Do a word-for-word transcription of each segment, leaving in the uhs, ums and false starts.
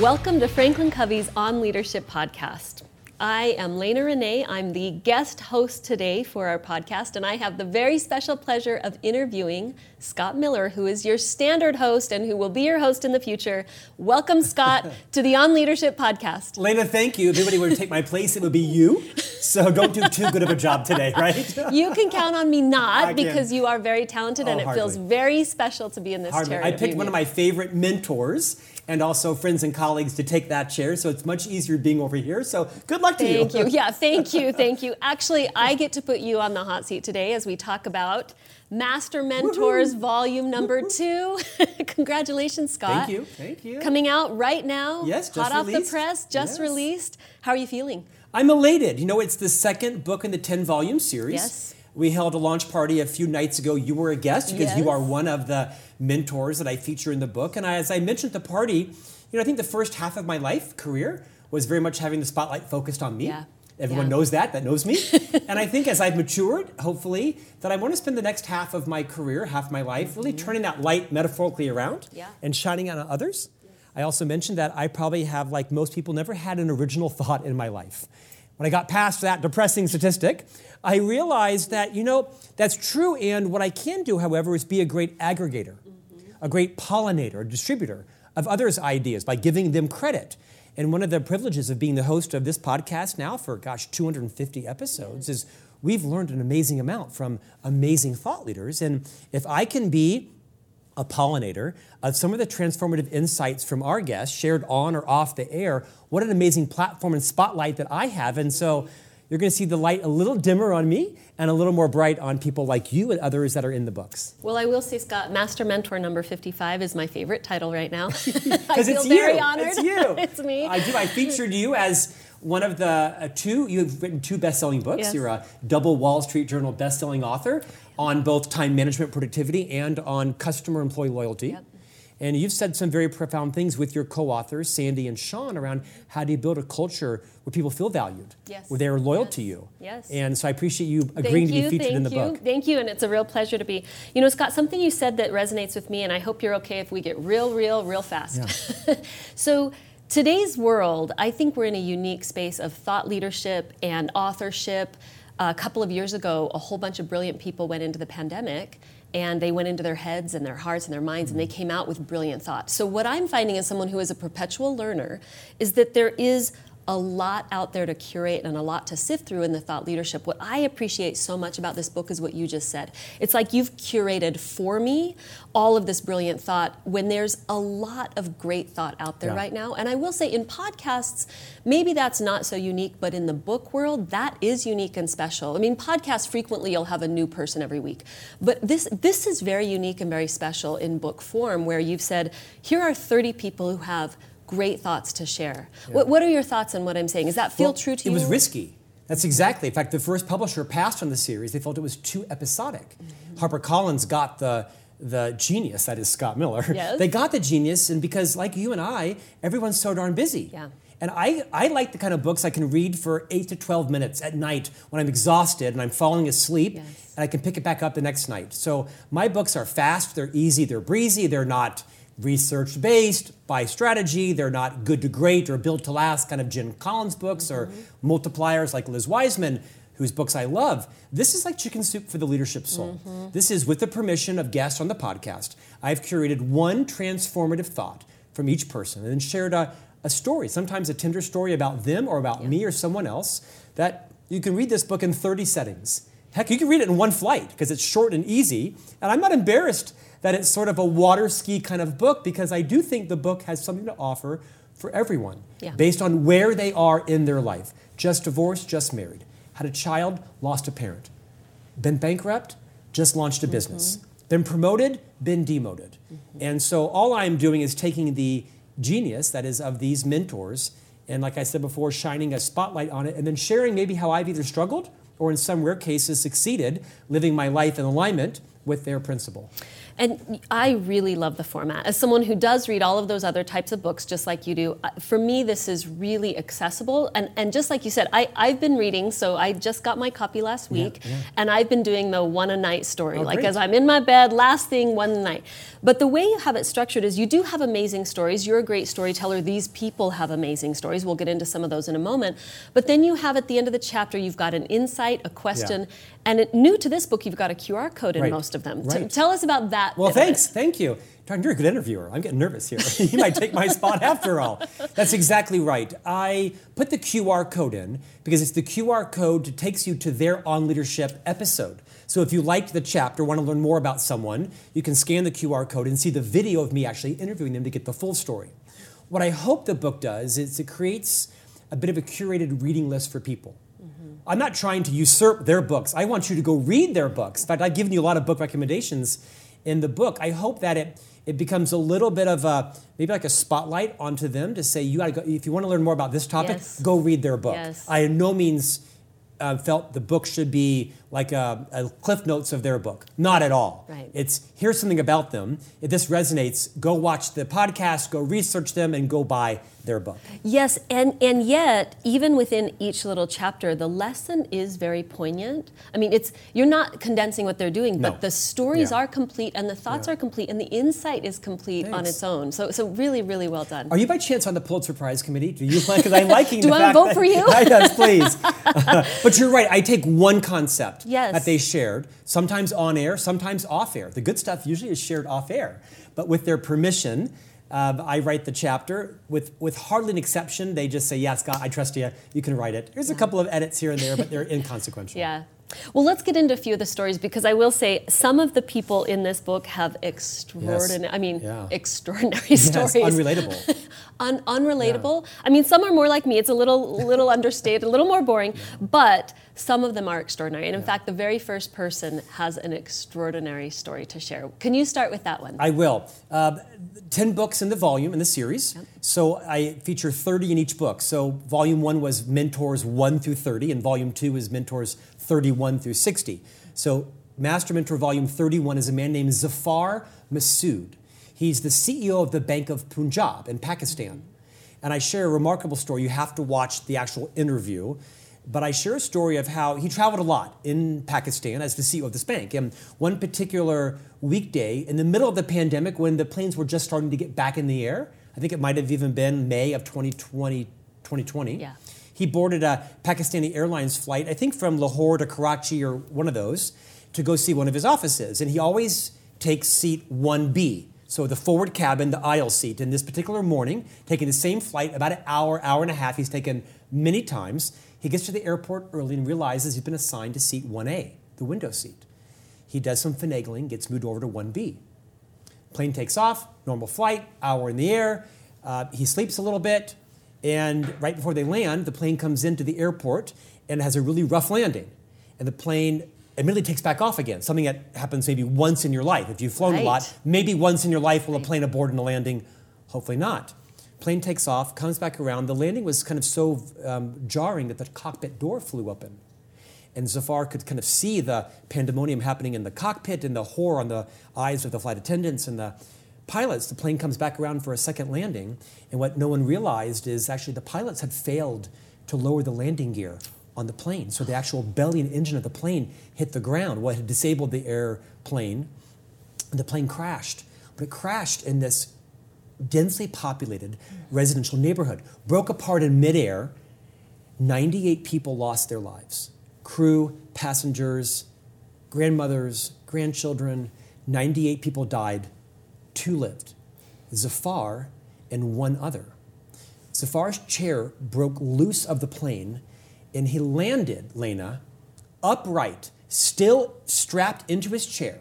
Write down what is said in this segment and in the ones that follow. Welcome to Franklin Covey's On Leadership podcast. I am Lena Renee. I'm the guest host today for our podcast, and I have the very special pleasure of interviewing Scott Miller, who is your standard host and who will be your host in the future. Welcome, Scott, to the On Leadership podcast. Lena, thank you. If anybody were to take my place, it would be you. So don't do too good of a job today, right? You can count on me not, because you are very talented, oh, and it hardly. feels very special to be in this hardly. chair. I picked one of my favorite mentors and also friends and colleagues to take that chair, so it's much easier being over here. So good luck to you. Thank you. Yeah, thank you, thank you. Actually, I get to put you on the hot seat today as we talk about Master Mentors Woo-hoo. Volume Number Woo-hoo. Two. Congratulations, Scott. Thank you, thank you. Coming out right now, yes, hot off the press, just yes. released. How are you feeling? I'm elated. You know, it's the second book in the ten-volume series. Yes. We held a launch party a few nights ago. You were a guest because yes. you are one of the mentors that I feature in the book. And I, as I mentioned at the party, you know, I think the first half of my life career was very much having the spotlight focused on me. Yeah. Everyone yeah. knows that, that knows me. And I think as I've matured, hopefully, that I want to spend the next half of my career, half my life, really mm-hmm. turning that light metaphorically around yeah. and shining out on others. Yeah. I also mentioned that I probably have, like most people, never had an original thought in my life. When I got past that depressing statistic, I realized that, you know, that's true. And what I can do, however, is be a great aggregator, mm-hmm. a great pollinator, a distributor of others' ideas by giving them credit. And one of the privileges of being the host of this podcast now for, gosh, two hundred fifty episodes yes. is we've learned an amazing amount from amazing thought leaders. And if I can be a pollinator of some of the transformative insights from our guests shared on or off the air, what an amazing platform and spotlight that I have. And so you're going to see the light a little dimmer on me and a little more bright on people like you and others that are in the books. Well, I will say, Scott, Master Mentor number fifty-five is my favorite title right now. Because it's you. I feel very honored. It's you. It's me. I do. I featured you as one of the uh, two, you've written two best-selling books. Yes. You're a double Wall Street Journal best-selling author on both time management, productivity, and on customer employee loyalty. Yep. And you've said some very profound things with your co-authors, Sandy and Sean, around how do you build a culture where people feel valued, yes. where they are loyal yes. to you. Yes. And so I appreciate you agreeing thank to be you, featured in the you. book. Thank you, and it's a real pleasure to be. You know, Scott, something you said that resonates with me, and I hope you're okay if we get real, real, real fast. Yeah. So today's world, I think we're in a unique space of thought leadership and authorship. A couple of years ago, a whole bunch of brilliant people went into the pandemic, and they went into their heads and their hearts and their minds, and they came out with brilliant thoughts. So what I'm finding as someone who is a perpetual learner is that there is a lot out there to curate and a lot to sift through in the thought leadership. What I appreciate so much about this book is what you just said. It's like you've curated for me all of this brilliant thought when there's a lot of great thought out there yeah. right now. And I will say in podcasts, maybe that's not so unique, but in the book world, that is unique and special. I mean, podcasts frequently you'll have a new person every week. But this, this is very unique and very special in book form where you've said, here are thirty people who have great thoughts to share. Yeah. What, what are your thoughts on what I'm saying? Does that feel well, true to it you? It was risky. That's exactly. In fact, the first publisher passed on the series. They felt it was too episodic. Mm-hmm. HarperCollins got the the genius, that is Scott Miller. Yes. They got the genius, and because like you and I, everyone's so darn busy. Yeah. And I, I like the kind of books I can read for eight to twelve minutes at night when I'm exhausted and I'm falling asleep, yes. and I can pick it back up the next night. So my books are fast, they're easy, they're breezy, they're not research-based, by strategy. They're not good to great or build to last kind of Jim Collins books or mm-hmm. multipliers like Liz Wiseman, whose books I love. This is like Chicken Soup for the Leadership Soul. Mm-hmm. This is with the permission of guests on the podcast. I've curated one transformative thought from each person and then shared a, a story, sometimes a tender story about them or about yeah. me or someone else, that you can read this book in thirty settings. Heck, you can read it in one flight because it's short and easy. And I'm not embarrassed that it's sort of a water ski kind of book, because I do think the book has something to offer for everyone yeah. based on where they are in their life. Just divorced, just married, had a child, lost a parent, been bankrupt, just launched a mm-hmm. business, been promoted, been demoted. Mm-hmm. And so all I'm doing is taking the genius that is of these mentors and, like I said before, shining a spotlight on it and then sharing maybe how I've either struggled or in some rare cases succeeded living my life in alignment with their principle. And I really love the format. As someone who does read all of those other types of books, just like you do, for me, this is really accessible. And, and just like you said, I, I've been reading, so I just got my copy last week, yeah, yeah. and I've been doing the one a night story, oh, like great. As I'm in my bed, last thing, one night. But the way you have it structured is you do have amazing stories. You're a great storyteller. These people have amazing stories. We'll get into some of those in a moment. But then you have at the end of the chapter, you've got an insight, a question, yeah. and it, new to this book, you've got a Q R code in right. most of them. Right. T- tell us about that. Well, thanks. Thank you. Darn, you're a good interviewer. I'm getting nervous here. You might take my spot after all. That's exactly right. I put the Q R code in because it's the Q R code that takes you to their On Leadership episode. So if you liked the chapter, want to learn more about someone, you can scan the Q R code and see the video of me actually interviewing them to get the full story. What I hope the book does is it creates a bit of a curated reading list for people. Mm-hmm. I'm not trying to usurp their books. I want you to go read their books. In fact, I've given you a lot of book recommendations in the book. I hope that it it becomes a little bit of a, maybe like a spotlight onto them to say, you gotta go, if you want to learn more about this topic, yes. go read their book. Yes. I in no means uh, felt the book should be like a, a cliff notes of their book. Not at all. Right. It's, here's something about them. If this resonates, go watch the podcast, go research them, and go buy their book. Yes, and, and yet, even within each little chapter, the lesson is very poignant. I mean, it's you're not condensing what they're doing, no. but the stories yeah. are complete, and the thoughts yeah. are complete, and the insight is complete Thanks. On its own. So so really, really well done. Are you by chance on the Pulitzer Prize Committee? Do you like, because I'm liking Do the fact Do I vote that, for you? Yes, please. But you're right, I take one concept. Yes. That they shared, sometimes on air, sometimes off air. The good stuff usually is shared off air. But with their permission, um, I write the chapter. With with hardly an exception, they just say, yeah, Scott, I trust you. You can write it. There's yeah. a couple of edits here and there, but they're inconsequential. Yeah. Well, let's get into a few of the stories, because I will say some of the people in this book have extraordinary, yes. I mean, yeah. extraordinary yes, stories. Unrelatable. Un- unrelatable. Yeah. I mean, some are more like me. It's a little, little understated, a little more boring, yeah. but some of them are extraordinary. And in yeah. fact, the very first person has an extraordinary story to share. Can you start with that one? I will. Uh, ten books in the volume, in the series. Yep. So I feature thirty in each book. So volume one was Mentors one through thirty, and volume two is Mentors thirty-one through sixty. So Master Mentor Volume thirty-one is a man named Zafar Masood. He's the C E O of the Bank of Punjab in Pakistan. And I share a remarkable story. You have to watch the actual interview. But I share a story of how he traveled a lot in Pakistan as the C E O of this bank. And one particular weekday, in the middle of the pandemic, when the planes were just starting to get back in the air, I think it might have even been May of twenty twenty, twenty twenty. Yeah. He boarded a Pakistani Airlines flight, I think from Lahore to Karachi or one of those, to go see one of his offices. And he always takes seat one B, so the forward cabin, the aisle seat. And this particular morning, taking the same flight, about an hour, hour and a half, he's taken many times. He gets to the airport early and realizes he's been assigned to seat one A, the window seat. He does some finagling, gets moved over to one B. Plane takes off, normal flight, hour in the air. Uh, he sleeps a little bit. And right before they land, the plane comes into the airport and has a really rough landing. And the plane immediately takes back off again, something that happens maybe once in your life. If you've flown right. a lot, maybe once in your life will right. a plane abort in a landing. Hopefully not. Plane takes off, comes back around. The landing was kind of so um, jarring that the cockpit door flew open. And Zafar could kind of see the pandemonium happening in the cockpit and the horror on the eyes of the flight attendants and the pilots. The plane comes back around for a second landing, and what no one realized is actually the pilots had failed to lower the landing gear on the plane, so the actual belly and engine of the plane hit the ground. What had disabled the airplane, and the plane crashed. But it crashed in this densely populated residential neighborhood, broke apart in midair. ninety-eight people lost their lives. Crew, passengers, grandmothers, grandchildren. ninety-eight people died. Two lived, Zafar and one other. Zafar's chair broke loose of the plane, and he landed, Lena, upright, still strapped into his chair,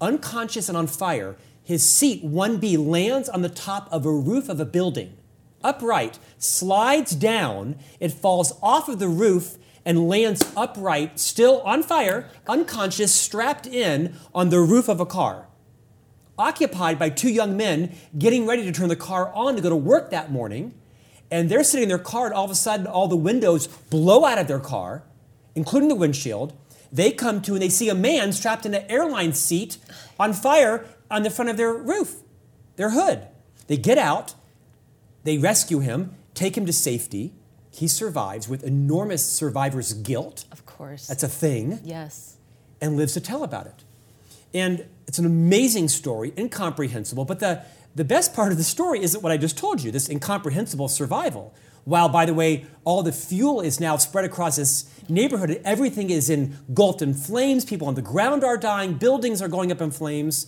unconscious and on fire. His seat, one B, lands on the top of a roof of a building, upright, slides down, it falls off of the roof and lands upright, still on fire, unconscious, strapped in on the roof of a car. Occupied by two young men getting ready to turn the car on to go to work that morning. And they're sitting in their car, and all of a sudden all the windows blow out of their car, including the windshield, they come to and they see a man strapped in an airline seat on fire on the front of their roof, their hood. They get out, they rescue him, take him to safety. He survives with enormous survivor's guilt. Of course. That's a thing. Yes. And lives to tell about it. And it's an amazing story, incomprehensible. But the, the best part of the story isn't what I just told you, this incomprehensible survival. While, by the way, all the fuel is now spread across this neighborhood and everything is engulfed in flames. People on the ground are dying. Buildings are going up in flames.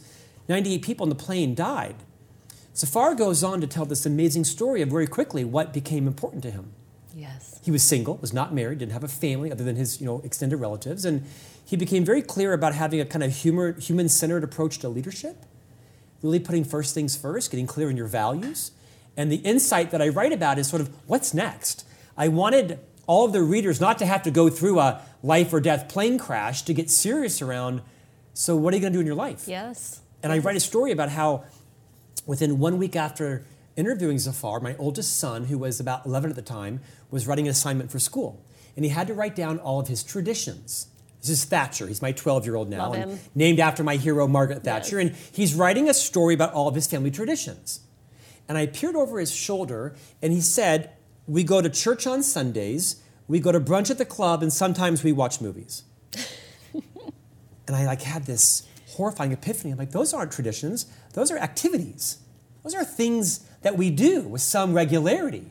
ninety-eight people on the plane died. Zafar goes on to tell this amazing story of very quickly what became important to him. Yes. He was single, was not married, didn't have a family other than his, you know, extended relatives. And he became very clear about having a kind of humor, human-centered approach to leadership, really putting first things first, getting clear on your values. And the insight that I write about is sort of what's next. I wanted all of the readers not to have to go through a life or death plane crash to get serious around, so what are you going to do in your life? Yes. And I write a story about how within one week after interviewing Zafar, my oldest son, who was about eleven at the time, was writing an assignment for school. And he had to write down all of his traditions. This is Thatcher. He's my twelve-year-old now. Love him. And named after my hero, Margaret Thatcher. Yes. And he's writing a story about all of his family traditions. And I peered over his shoulder, and he said, we go to church on Sundays, we go to brunch at the club, and sometimes we watch movies. And I like had this horrifying epiphany. I'm like, those aren't traditions. Those are activities. Those are things that we do with some regularity.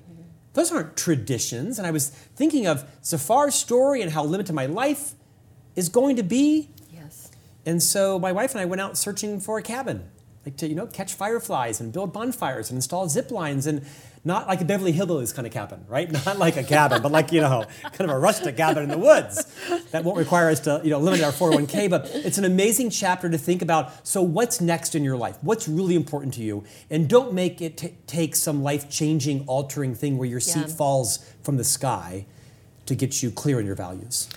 Those aren't traditions. And I was thinking of Zafar's story and how limited my life is going to be. Yes. And so my wife and I went out searching for a cabin, like to, you know, catch fireflies and build bonfires and install zip lines, and not like a Beverly Hillbillies kind of cabin, right? Not like a cabin, but like, you know, kind of a rustic cabin in the woods that won't require us to, you know, limit our four oh one k. But it's an amazing chapter to think about. So what's next in your life? What's really important to you? And don't make it t- take some life-changing, altering thing where your seat yeah. falls from the sky to get you clear in your values.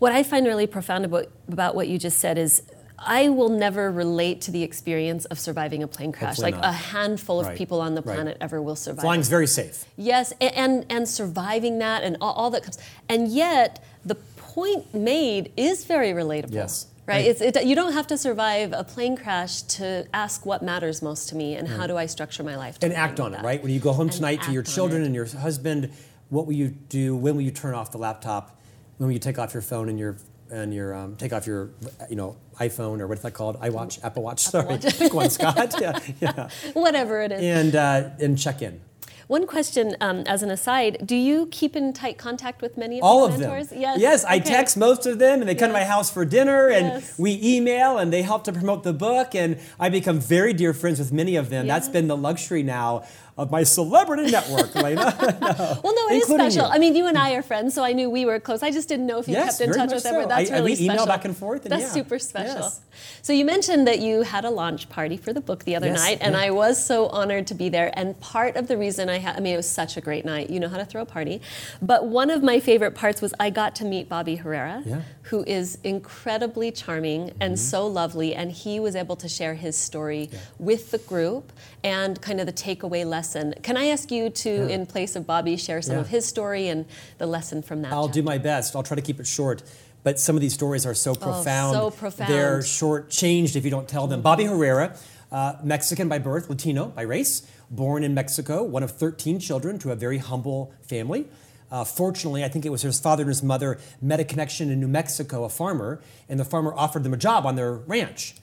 What I find really profound about, about what you just said is I will never relate to the experience of surviving a plane crash. Hopefully like not. A handful of right. people on the planet right. ever will survive. Flying's very safe. Yes, and, and, and surviving that and all, all that comes. And yet, the point made is very relatable. Yes. Right? It's, it, you don't have to survive a plane crash to ask what matters most to me and mm. how do I structure my life. To and act on it, that. Right? When you go home and tonight to your children and your husband, what will you do? When will you turn off the laptop? When will you take off your phone and your... and your um, take off your, you know, iPhone or what's that called? iWatch, Apple Watch. Sorry, Apple Watch. Pick one, Scott. Yeah, yeah. Whatever it is. And uh, and check in. One question, um, as an aside, do you keep in tight contact with many of all of mentors? Them? Yes. Yes, okay. I text most of them, and they come yes. to my house for dinner, and yes. we email, and they help to promote the book, and I become very dear friends with many of them. Yes. That's been the luxury now of my celebrity network, Lena. No. Well, no, it Including is special. You. I mean, you and I are friends, so I knew we were close. I just didn't know if you yes, kept in touch with so. them, but that's I, really special. We email special. back and forth. And that's yeah. super special. Yes. So you mentioned that you had a launch party for the book the other yes, night, and yeah. I was so honored to be there. And part of the reason I had, I mean, it was such a great night. You know how to throw a party. But one of my favorite parts was I got to meet Bobby Herrera, yeah. who is incredibly charming mm-hmm. and so lovely, and he was able to share his story yeah. with the group and kind of the takeaway lesson. Can I ask you to, yeah. in place of Bobby, share some yeah. of his story and the lesson from that? I'll chapter. do my best. I'll try to keep it short. But some of these stories are so profound. Oh, so profound. They're short-changed if you don't tell them. Bobby Herrera, uh, Mexican by birth, Latino by race, born in Mexico, one of thirteen children to a very humble family. Uh, fortunately, I think it was his father and his mother met a connection in New Mexico, a farmer, and the farmer offered them a job on their ranch.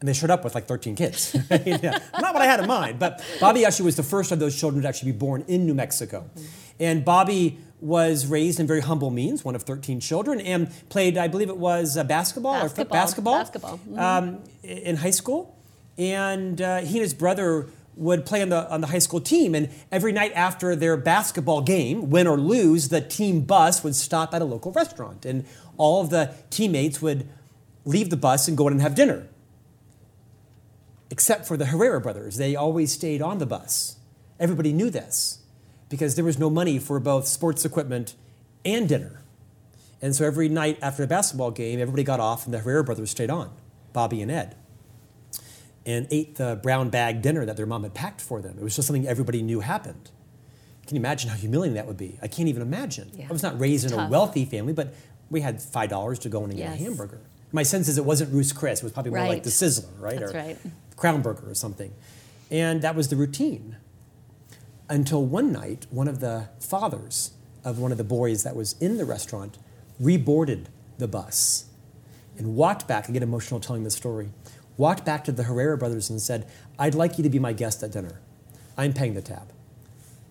And they showed up with like thirteen kids. Right? Yeah. Not what I had in mind, but Bobby actually was the first of those children to actually be born in New Mexico. Mm-hmm. And Bobby was raised in very humble means, one of thirteen children, and played, I believe it was uh, basketball, basketball or f- basketball, basketball. Mm-hmm. Um, in high school. And uh, he and his brother would play on the on the high school team. And every night after their basketball game, win or lose, the team bus would stop at a local restaurant. And all of the teammates would leave the bus and go in and have dinner. Except for the Herrera brothers. They always stayed on the bus. Everybody knew this because there was no money for both sports equipment and dinner. And so every night after the basketball game, everybody got off and the Herrera brothers stayed on, Bobby and Ed, and ate the brown bag dinner that their mom had packed for them. It was just something everybody knew happened. Can you imagine how humiliating that would be? I can't even imagine. Yeah. I was not raised it's in tough. a wealthy family, but we had five dollars to go in and yes. get a hamburger. My sense is it wasn't Ruth's Chris. It was probably more right. like the Sizzler, right? That's or right. Crown Burger or something. And that was the routine. Until one night, one of the fathers of one of the boys that was in the restaurant reboarded the bus and walked back, I get emotional telling this story, walked back to the Herrera brothers and said, I'd like you to be my guest at dinner. I'm paying the tab.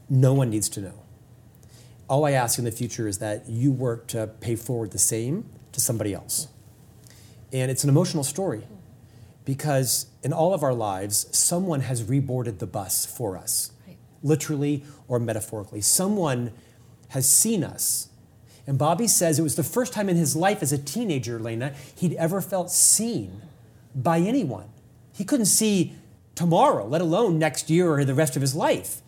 No one needs to know. All I ask in the future is that you work to pay forward the same to somebody else. And it's an emotional story because in all of our lives, someone has reboarded the bus for us, right. literally or metaphorically. Someone has seen us. And Bobby says it was the first time in his life as a teenager, Lena, he'd ever felt seen by anyone. He couldn't see tomorrow, let alone next year or the rest of his life.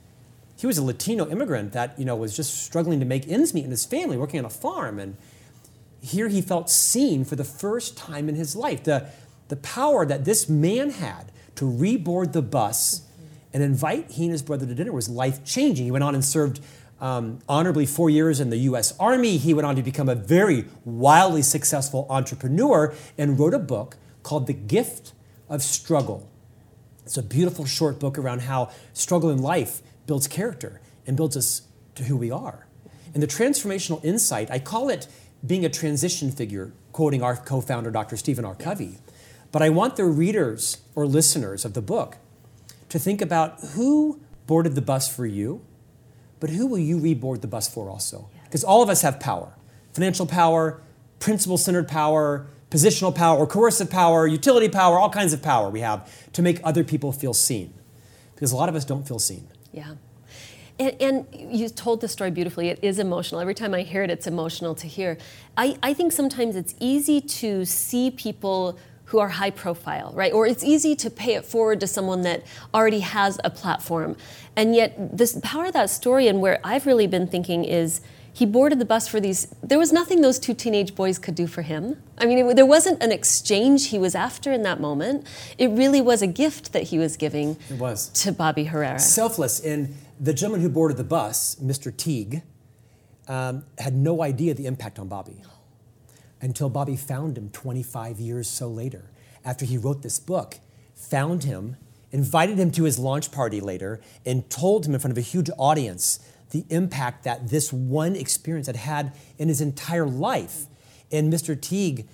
He was a Latino immigrant that, you know, was just struggling to make ends meet in his family, working on a farm. And here he felt seen for the first time in his life. The, the power that this man had to reboard the bus and invite he and his brother to dinner was life-changing. He went on and served um, honorably four years in the U S Army. He went on to become a very wildly successful entrepreneur and wrote a book called The Gift of Struggle. It's a beautiful short book around how struggle in life builds character and builds us to who we are. And the transformational insight, I call it being a transition figure, quoting our co-founder, Doctor Stephen R. Covey. Yes. But I want the readers or listeners of the book to think about who boarded the bus for you, but who will you reboard the bus for also? Because yes. all of us have power, financial power, principle-centered power, positional power, or coercive power, utility power, all kinds of power we have to make other people feel seen. Because a lot of us don't feel seen. Yeah. And, and you told the story beautifully. It is emotional. Every time I hear it, it's emotional to hear. I, I think sometimes it's easy to see people who are high profile, right? Or it's easy to pay it forward to someone that already has a platform. And yet this power of that story, and where I've really been thinking is, he boarded the bus for these, there was nothing those two teenage boys could do for him. I mean, it, there wasn't an exchange he was after in that moment. It really was a gift that he was giving it was. to Bobby Herrera. Selfless. And the gentleman who boarded the bus, Mister Teague, um, had no idea the impact on Bobby until Bobby found him twenty-five years so later. After he wrote this book, found him, invited him to his launch party later, and told him in front of a huge audience the impact that this one experience had had in his entire life. And Mister Teague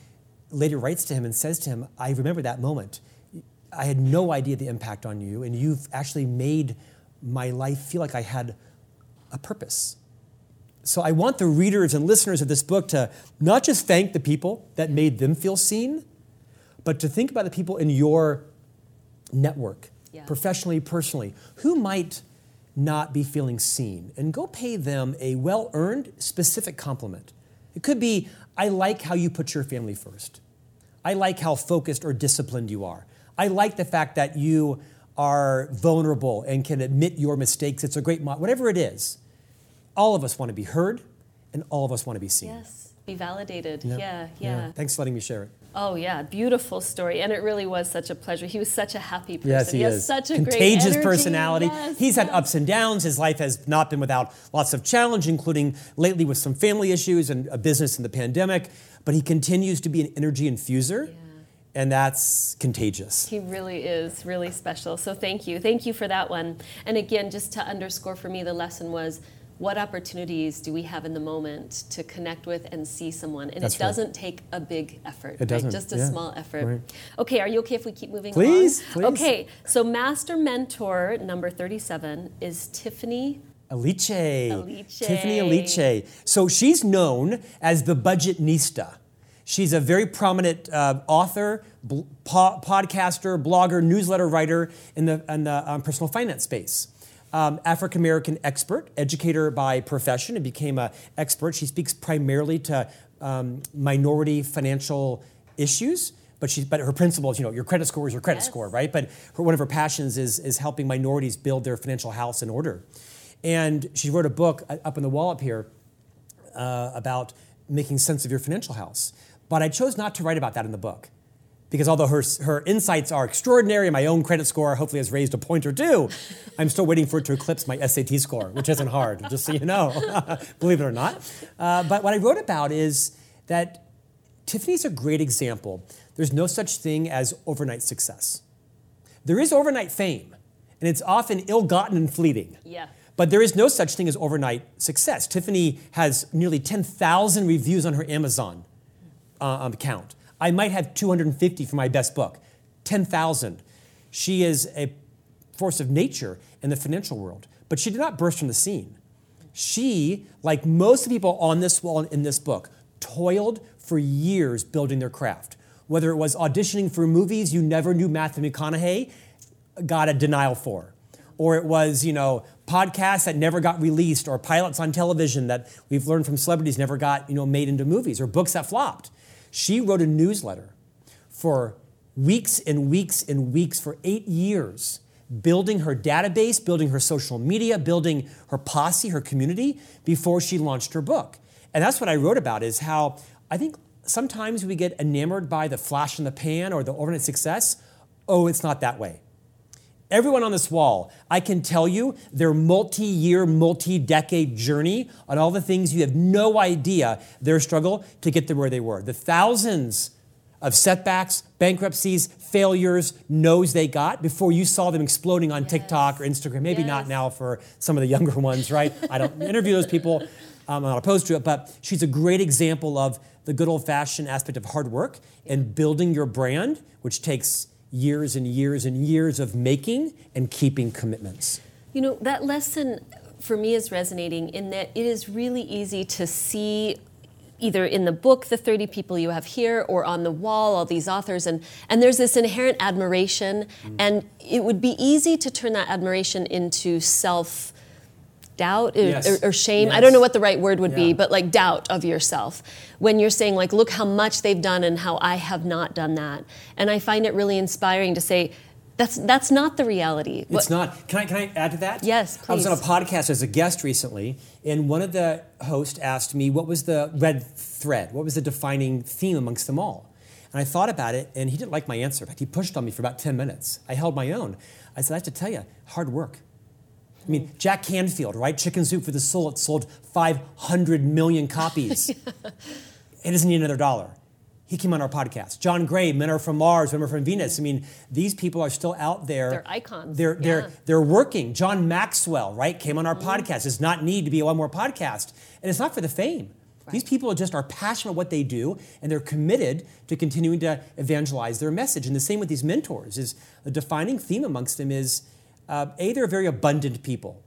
later writes to him and says to him, I remember that moment. I had no idea the impact on you, and you've actually made my life feel like I had a purpose. So I want the readers and listeners of this book to not just thank the people that made them feel seen, but to think about the people in your network, yeah. professionally, personally, who might not be feeling seen, and go pay them a well-earned, specific compliment. It could be, I like how you put your family first. I like how focused or disciplined you are. I like the fact that you are vulnerable and can admit your mistakes. It's a great mo- whatever it is. All of us want to be heard, and all of us want to be seen. Yes, be validated. Yep. Yeah, yeah, yeah. Thanks for letting me share it. Oh, yeah, beautiful story. And it really was such a pleasure. He was such a happy person. Yes, he, he has is. such a Contagious great Contagious personality. Yes, He's yes. had ups and downs. His life has not been without lots of challenge, including lately with some family issues and a business in the pandemic. But he continues to be an energy infuser. Yeah. And that's contagious. He really is, really special. So thank you. Thank you for that one. And again, just to underscore for me, the lesson was, what opportunities do we have in the moment to connect with and see someone? And That's it doesn't right. take a big effort. It right? doesn't. Just a yeah. small effort. Right. Okay, are you okay if we keep moving please, along? Please, Okay, so Master Mentor number thirty-seven is Tiffany Aliche. Aliche. Tiffany Aliche. So she's known as the budgetnista. She's a very prominent uh, author, bl- po- podcaster, blogger, newsletter writer in the, in the um, personal finance space. Um, African-American expert, educator by profession, and became an expert. She speaks primarily to um, minority financial issues, but she, but her principles, you know, your credit score is your credit yes. score, right? But her, one of her passions is, is helping minorities build their financial house in order. And she wrote a book uh, up on the wall up here uh, about making sense of your financial house. But I chose not to write about that in the book. Because although her her insights are extraordinary, my own credit score hopefully has raised a point or two, I'm still waiting for it to eclipse my S A T score, which isn't hard, just so you know, believe it or not. Uh, but what I wrote about is that Tiffany's a great example. There's no such thing as overnight success. There is overnight fame, and it's often ill-gotten and fleeting. Yeah. But there is no such thing as overnight success. Tiffany has nearly ten thousand reviews on her Amazon uh, account. I might have two hundred fifty for my best book. ten thousand. She is a force of nature in the financial world, but she did not burst from the scene. She, like most people on this wall and in this book, toiled for years building their craft. Whether it was auditioning for movies you never knew Matthew McConaughey got a denial for, or it was, you know, podcasts that never got released, or pilots on television that we've learned from celebrities never got, you know, made into movies, or books that flopped. She wrote a newsletter for weeks and weeks and weeks for eight years, building her database, building her social media, building her posse, her community, before she launched her book. And that's what I wrote about, is how I think sometimes we get enamored by the flash in the pan or the overnight success. Oh, it's not that way. Everyone on this wall, I can tell you their multi-year, multi-decade journey on all the things you have no idea, their struggle to get to where they were. The thousands of setbacks, bankruptcies, failures, no's they got before you saw them exploding on yes. TikTok or Instagram. Maybe yes. not now for some of the younger ones, right? I don't interview those people. I'm not opposed to it, but she's a great example of the good old-fashioned aspect of hard work and building your brand, which takes years and years and years of making and keeping commitments. You know, that lesson for me is resonating in that it is really easy to see either in the book, the thirty people you have here, or on the wall, all these authors, and, and there's this inherent admiration, mm. and it would be easy to turn that admiration into self- doubt yes. or, or shame. Yes. I don't know what the right word would yeah. be, but like doubt of yourself. When you're saying like, look how much they've done and how I have not done that. And I find it really inspiring to say, that's that's not the reality. It's what, not. Can I can I add to that? Yes, please. I was on a podcast as a guest recently, and one of the hosts asked me, what was the red thread? What was the defining theme amongst them all? And I thought about it, and he didn't like my answer. In fact, he pushed on me for about ten minutes. I held my own. I said, I have to tell you, hard work. I mean, Jack Canfield, right? Chicken Soup for the Soul. It sold five hundred million copies. yeah. It doesn't need another dollar. He came on our podcast. John Gray, Men Are From Mars, Women Are From Venus. I mean, these people are still out there. They're icons. They're, they're, yeah. they're working. John Maxwell, right, came on our mm-hmm. podcast. Does not need to be one more podcast. And it's not for the fame. Right. These people just are passionate about what they do, and they're committed to continuing to evangelize their message. And the same with these mentors. Is a defining theme amongst them is, Uh, A, they're very abundant people.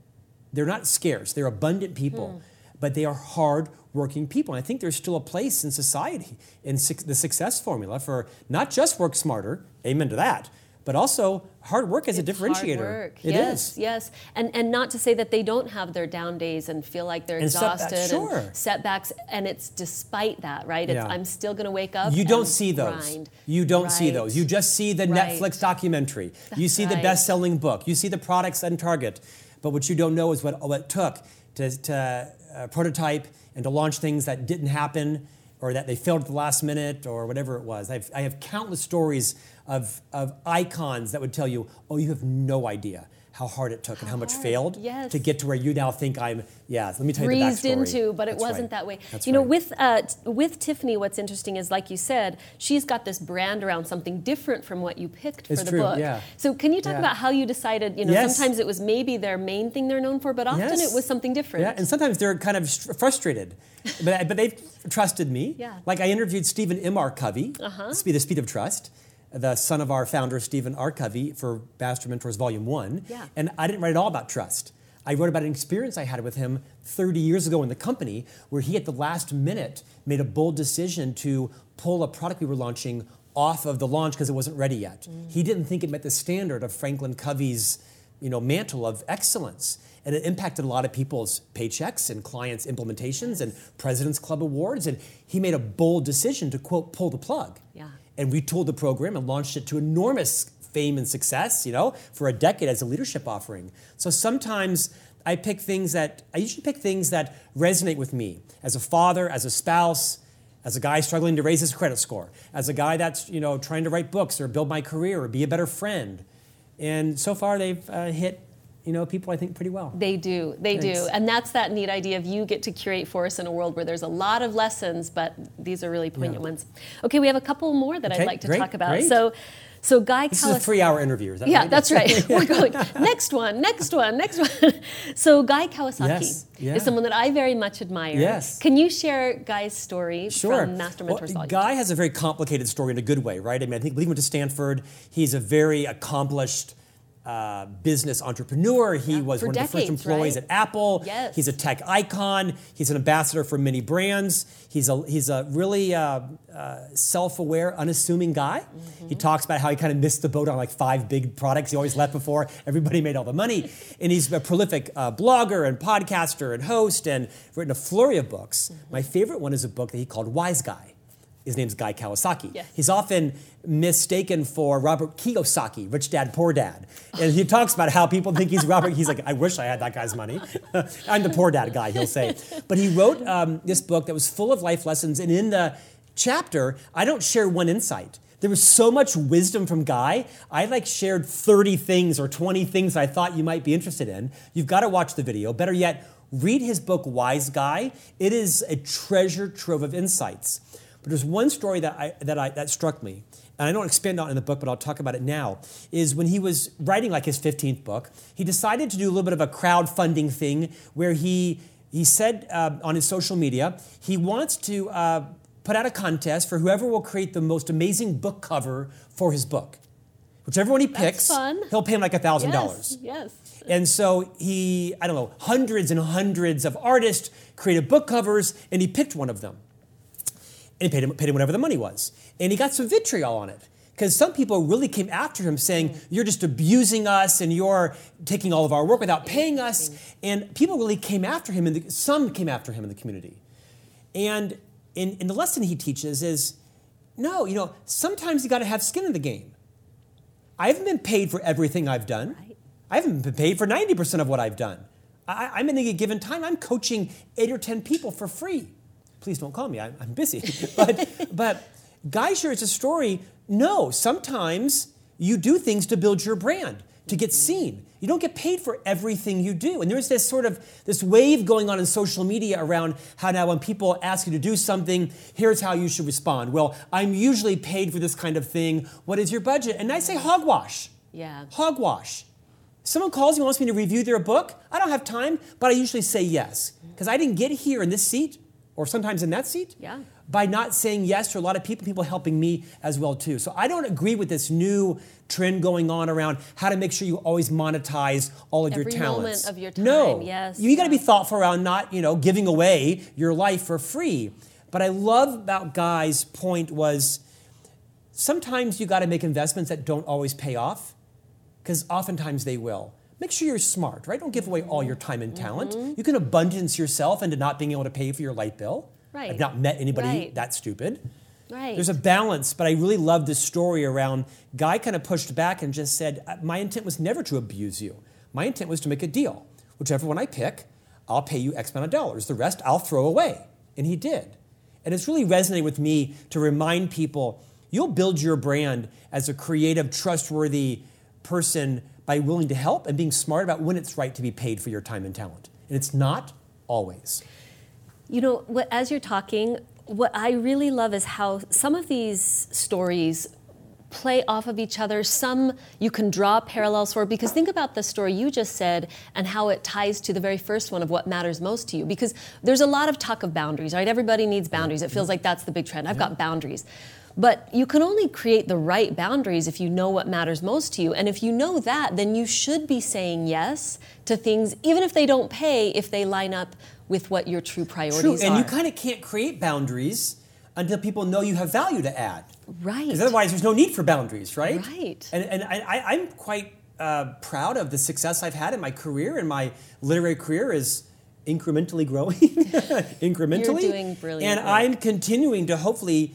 They're not scarce. They're abundant people, mm. but they are hard-working people. And I think there's still a place in society, in su- the success formula for not just work smarter, amen to that, but also hard work as it's a differentiator. Hard work. It yes, is. Yes. And and not to say that they don't have their down days and feel like they're and exhausted setbacks, sure. and setbacks. And it's despite that, right? It's, yeah. I'm still going to wake up. You don't and see those. Grind. You don't right. see those. You just see the right. Netflix documentary. That's you see right. the best-selling book. You see the products on Target. But what you don't know is what, what it took to, to uh, prototype and to launch things that didn't happen, or that they failed at the last minute, or whatever it was. I've, I have countless stories of, of icons that would tell you, oh, you have no idea how hard it took how and how much hard. failed yes. to get to where you now think I'm, yeah, let me tell you the backstory. Breezed into, but it That's wasn't right. that way. That's you right. know, with uh, t- with Tiffany, what's interesting is, like you said, she's got this brand around something different from what you picked for it's the true. book. Yeah. So can you talk yeah. about how you decided, you know, yes. sometimes it was maybe their main thing they're known for, but often yes. it was something different. Yeah, and sometimes they're kind of st- frustrated, but, but they've trusted me. Yeah. Like I interviewed Stephen M. R. Covey, uh-huh. The Speed of Trust, the son of our founder, Stephen R. Covey, for Master Mentors Volume one. Yeah. And I didn't write at all about trust. I wrote about an experience I had with him thirty years ago in the company, where he at the last minute made a bold decision to pull a product we were launching off of the launch because it wasn't ready yet. Mm. He didn't think it met the standard of Franklin Covey's, you know, mantle of excellence. And it impacted a lot of people's paychecks and clients' implementations yes. and President's Club awards. And he made a bold decision to, quote, pull the plug. Yeah. And retooled the program and launched it to enormous fame and success, you know, for a decade as a leadership offering. So sometimes I pick things that, I usually pick things that resonate with me as a father, as a spouse, as a guy struggling to raise his credit score, as a guy that's, you know, trying to write books or build my career or be a better friend. And so far they've uh, hit you know, people, I think, pretty well. They do. They Thanks. do. And that's that neat idea of you get to curate for us in a world where there's a lot of lessons, but these are really poignant yeah. ones. Okay, we have a couple more that okay, I'd like to great, talk about. Great. So so Guy Kawasaki... This Kawas- is a three-hour interview. Is that yeah, right? That's right. We're going, next one, next one, next one. So Guy Kawasaki yes, yeah. is someone that I very much admire. Yes. Can you share Guy's story sure. from Master Mentors? Well, Guy has a very complicated story in a good way, right? I mean, I think I believe he went to Stanford. He's a very accomplished... Uh, business entrepreneur. He yeah, was one decades, of the first employees right? at Apple. Yes. He's a tech icon. He's an ambassador for many brands. He's a he's a really uh, uh, self-aware, unassuming guy. Mm-hmm. He talks about how he kind of missed the boat on like five big products he always left before everybody made all the money. And he's a prolific uh, blogger and podcaster and host and written a flurry of books. Mm-hmm. My favorite one is a book that he called Wise Guy. His name's Guy Kawasaki. Yes. He's often mistaken for Robert Kiyosaki, Rich Dad, Poor Dad. And he talks about how people think he's Robert. He's like, I wish I had that guy's money. I'm the poor dad guy, he'll say. But he wrote um, this book that was full of life lessons. And in the chapter, I don't share one insight. There was so much wisdom from Guy. I like shared thirty things or twenty things I thought you might be interested in. You've got to watch the video. Better yet, read his book, Wise Guy. It is a treasure trove of insights. But there's one story that I, that I that struck me, and I don't expand on it in the book, but I'll talk about it now, is when he was writing like his fifteenth book, he decided to do a little bit of a crowdfunding thing where he, he said uh, on his social media, he wants to uh, put out a contest for whoever will create the most amazing book cover for his book. Whichever one he picks, he'll pay him like one thousand dollars. Yes, yes. And so he, I don't know, hundreds and hundreds of artists created book covers, and he picked one of them. And he paid him, paid him whatever the money was. And he got some vitriol on it. Because some people really came after him saying, you're just abusing us and you're taking all of our work without paying us. And people really came after him. In the, some came after him in the community. And in, in the lesson he teaches is, no, you know, sometimes you got to have skin in the game. I haven't been paid for everything I've done. Right. I haven't been paid for ninety percent of what I've done. I, I'm in a given time, I'm coaching eight or ten people for free. Please don't call me, I'm, I'm busy. But, but Guy shares a story, no, sometimes you do things to build your brand, to get seen. You don't get paid for everything you do. And there's this sort of, this wave going on in social media around how now when people ask you to do something, here's how you should respond. Well, I'm usually paid for this kind of thing. What is your budget? And I say hogwash. Yeah. Hogwash. Someone calls me and wants me to review their book. I don't have time, but I usually say yes. Because I didn't get here in this seat or sometimes in that seat, yeah. by not saying yes to a lot of people, people helping me as well too. So I don't agree with this new trend going on around how to make sure you always monetize all of Every your talents. Every moment of your time, no. yes. You, you gotta be thoughtful around not, you know, giving away your life for free. But I love about Guy's point was sometimes you gotta make investments that don't always pay off, because oftentimes they will. Make sure you're smart, right? Don't give away all your time and talent. Mm-hmm. You can abundance yourself into not being able to pay for your light bill. Right. I've not met anybody right. that stupid. Right. There's a balance, but I really love this story around Guy kind of pushed back and just said, my intent was never to abuse you. My intent was to make a deal. Whichever one I pick, I'll pay you X amount of dollars. The rest I'll throw away. And he did. And it's really resonated with me to remind people, you'll build your brand as a creative, trustworthy person by willing to help and being smart about when it's right to be paid for your time and talent. And it's not always. You know, what, as you're talking, what I really love is how some of these stories play off of each other. Some you can draw parallels for, because think about the story you just said and how it ties to the very first one of what matters most to you. Because there's a lot of talk of boundaries, right? Everybody needs boundaries. It feels like that's the big trend. I've got boundaries. But you can only create the right boundaries if you know what matters most to you. And if you know that, then you should be saying yes to things, even if they don't pay, if they line up with what your true priorities true. are. True, and you kind of can't create boundaries until people know you have value to add. Right. Because otherwise there's no need for boundaries, right? Right. And, and I, I'm quite uh, proud of the success I've had in my career, and my literary career is incrementally growing. incrementally. You're doing brilliant And work. I'm continuing to hopefully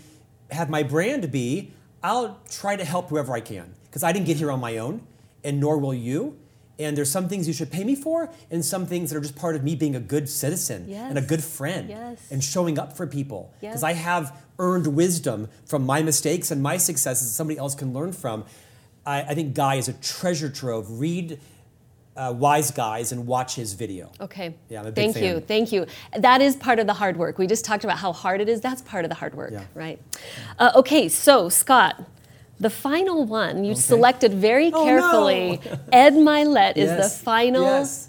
have my brand be, I'll try to help whoever I can, because I didn't get here on my own, and nor will you. And there's some things you should pay me for, and some things that are just part of me being a good citizen yes. and a good friend yes. and showing up for people. Because yes. I have earned wisdom from my mistakes and my successes that somebody else can learn from. I, I think Guy is a treasure trove. Read Uh, Wise Guys and watch his video. Okay. Yeah, I'm a big fan. Thank you, thank you. That is part of the hard work. We just talked about how hard it is. That's part of the hard work, yeah. right? Uh, okay, so Scott, the final one you okay. selected very carefully. Oh, no. Ed Mylett yes. is the final yes.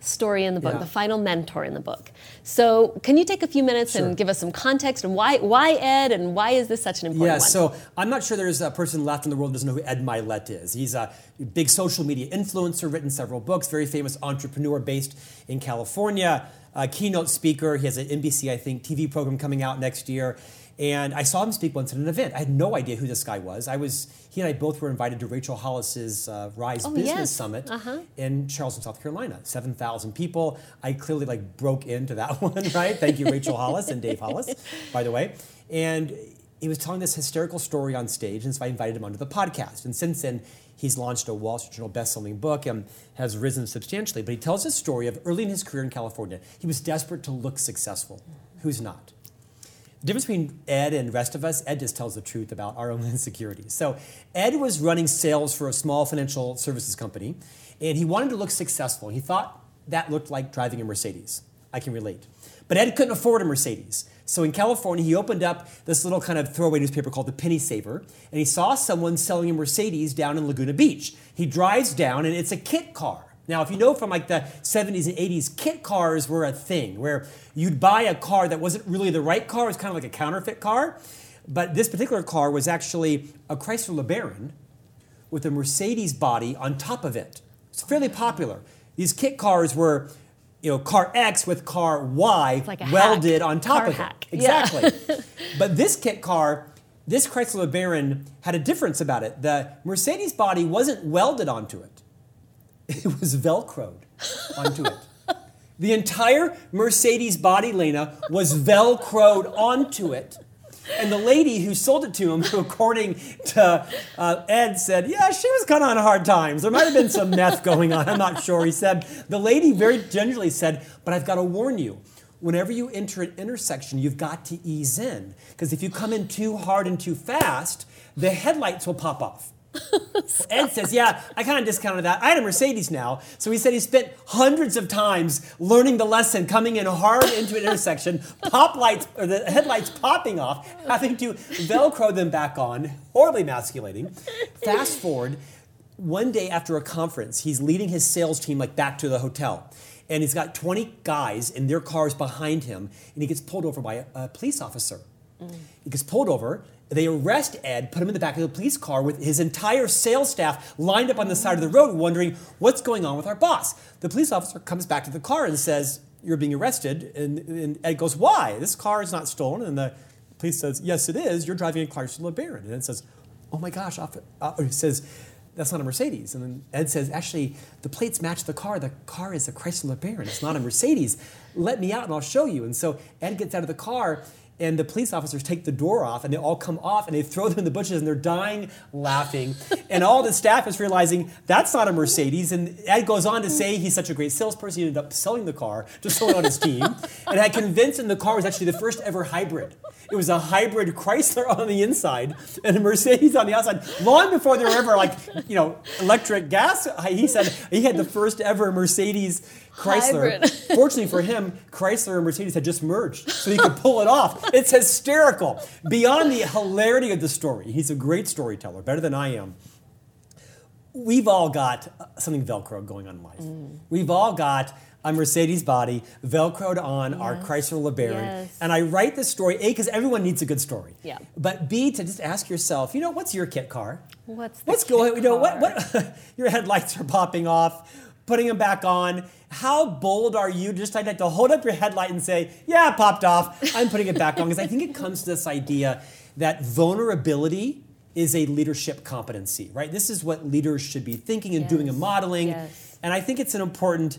story in the book, yeah. the final mentor in the book. So can you take a few minutes sure. and give us some context and why why Ed and why is this such an important yeah, one? Yeah, so I'm not sure there's a person left in the world who doesn't know who Ed Mylett is. He's a big social media influencer, written several books, very famous entrepreneur based in California, a keynote speaker. He has an N B C, I think, T V program coming out next year. And I saw him speak once at an event. I had no idea who this guy was. I was he and I both were invited to Rachel Hollis' uh, Rise oh, Business yes. Summit uh-huh. in Charleston, South Carolina. seven thousand people. I clearly like broke into that one, right? Thank you, Rachel Hollis and Dave Hollis, by the way. And he was telling this hysterical story on stage, and so I invited him onto the podcast. And since then, he's launched a Wall Street Journal best-selling book and has risen substantially. But he tells his story of early in his career in California, he was desperate to look successful. Who's not? The difference between Ed and the rest of us, Ed just tells the truth about our own insecurities. So Ed was running sales for a small financial services company, and he wanted to look successful. He thought that looked like driving a Mercedes. I can relate. But Ed couldn't afford a Mercedes. So in California, he opened up this little kind of throwaway newspaper called the Penny Saver, and he saw someone selling a Mercedes down in Laguna Beach. He drives down, and it's a kit car. Now, if you know from like the seventies and eighties, kit cars were a thing where you'd buy a car that wasn't really the right car. It was kind of like a counterfeit car. But this particular car was actually a Chrysler LeBaron with a Mercedes body on top of it. It's fairly popular. These kit cars were, you know, car X with car Y like welded hack. on top car of hack. it. Exactly. Yeah. But this kit car, this Chrysler LeBaron had a difference about it. The Mercedes body wasn't welded onto it. It was Velcroed onto it. The entire Mercedes body, Lena, was Velcroed onto it. And the lady who sold it to him, according to uh, Ed, said, yeah, she was kind of on hard times. There might have been some meth going on. I'm not sure. He said, the lady very gingerly said, but I've got to warn you, whenever you enter an intersection, you've got to ease in. Because if you come in too hard and too fast, the headlights will pop off. Ed says, yeah, I kind of discounted that. I had a Mercedes now. So he said he spent hundreds of times learning the lesson, coming in hard into an intersection, pop lights, or the headlights popping off, having to Velcro them back on, horribly emasculating. Fast forward, one day after a conference, he's leading his sales team like back to the hotel. And he's got twenty guys in their cars behind him, and he gets pulled over by a, a police officer. Mm. He gets pulled over. They arrest Ed, put him in the back of the police car with his entire sales staff lined up on the side of the road wondering what's going on with our boss. The police officer comes back to the car and says, you're being arrested. And, and Ed goes, why? This car is not stolen. And the police says, yes, it is. You're driving a Chrysler LeBaron. And Ed says, oh, my gosh. Off, off, he says, that's not a Mercedes. And then Ed says, actually, the plates match the car. The car is a Chrysler LeBaron. It's not a Mercedes. Let me out and I'll show you. And so Ed gets out of the car. And the police officers take the door off, and they all come off, and they throw them in the bushes, and they're dying laughing. And all the staff is realizing, that's not a Mercedes. And Ed goes on to say he's such a great salesperson, he ended up selling the car to someone on his team. And I convinced him the car was actually the first ever hybrid. It was a hybrid Chrysler on the inside and a Mercedes on the outside. Long before there were ever, like, you know, electric gas, he said he had the first ever Mercedes Chrysler. Hybrid. Fortunately for him, Chrysler and Mercedes had just merged, so he could pull it off. It's hysterical. Beyond the hilarity of the story, he's a great storyteller, better than I am. We've all got something Velcro going on in life. Mm. We've all got a Mercedes body Velcroed on yes. our Chrysler LeBaron. Yes. And I write this story, A, because everyone needs a good story. Yeah. But B, to just ask yourself, you know, what's your kit car? What's the What's kit going, car? You know, what, what your headlights are popping off, putting them back on. How bold are you just like to hold up your headlight and say, yeah, it popped off. I'm putting it back on. Because I think it comes to this idea that vulnerability is a leadership competency, right? This is what leaders should be thinking and yes. doing and modeling. Yes. And I think it's an important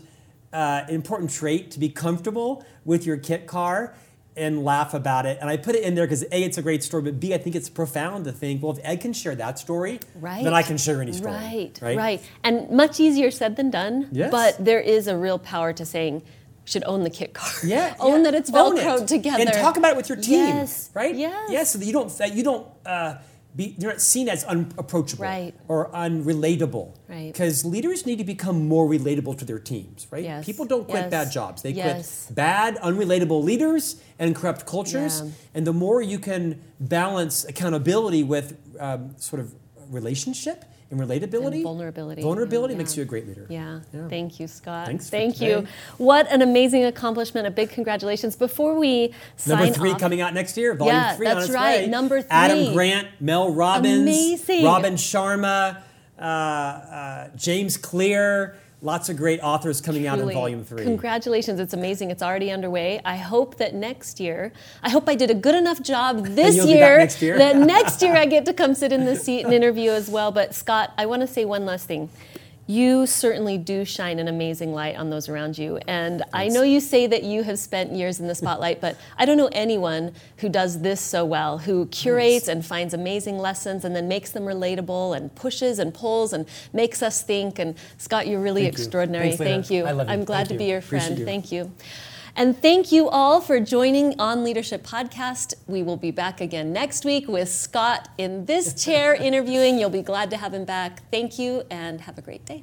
uh, important trait to be comfortable with your kit car and laugh about it. And I put it in there because A, it's a great story, but B, I think it's profound to think, well, if Ed can share that story, right. then I can share any story. Right, right, right. And much easier said than done, yes. but there is a real power to saying, should own the kit car. Yeah, own yeah. that it's Velcroed it. together. And talk about it with your team, yes. right? Yes. Yes, so that you don't, that you don't uh, be, they're not seen as unapproachable right. or unrelatable. Because right. leaders need to become more relatable to their teams, right? Yes. People don't quit yes. bad jobs. They yes. quit bad, unrelatable leaders and corrupt cultures. Yeah. And the more you can balance accountability with um, sort of relationship and relatability. And vulnerability. Vulnerability yeah. makes you a great leader. Yeah. yeah. Thank you, Scott. Thanks Thank you. Today. What an amazing accomplishment. A big congratulations. Before we sign Number three off, coming out next year. Volume yeah, three that's on its right. way. Number three. Adam Grant, Mel Robbins. Amazing. Robin Sharma, uh, uh, James Clear. Lots of great authors coming Truly. out in Volume three. Congratulations. It's amazing. It's already underway. I hope that next year, I hope I did a good enough job this year, be back next year that next year I get to come sit in the seat and interview as well. But Scott, I want to say one last thing. You certainly do shine an amazing light on those around you. And Thanks. I know you say that you have spent years in the spotlight, but I don't know anyone who does this so well, who curates Thanks. and finds amazing lessons and then makes them relatable and pushes and pulls and makes us think. And Scott, you're really Thank extraordinary. You. Thanks, Thank you. I love you. I'm glad Thank to you. be your friend. You. Thank you. And thank you all for joining On Leadership Podcast. We will be back again next week with Scott in this chair interviewing. You'll be glad to have him back. Thank you and have a great day.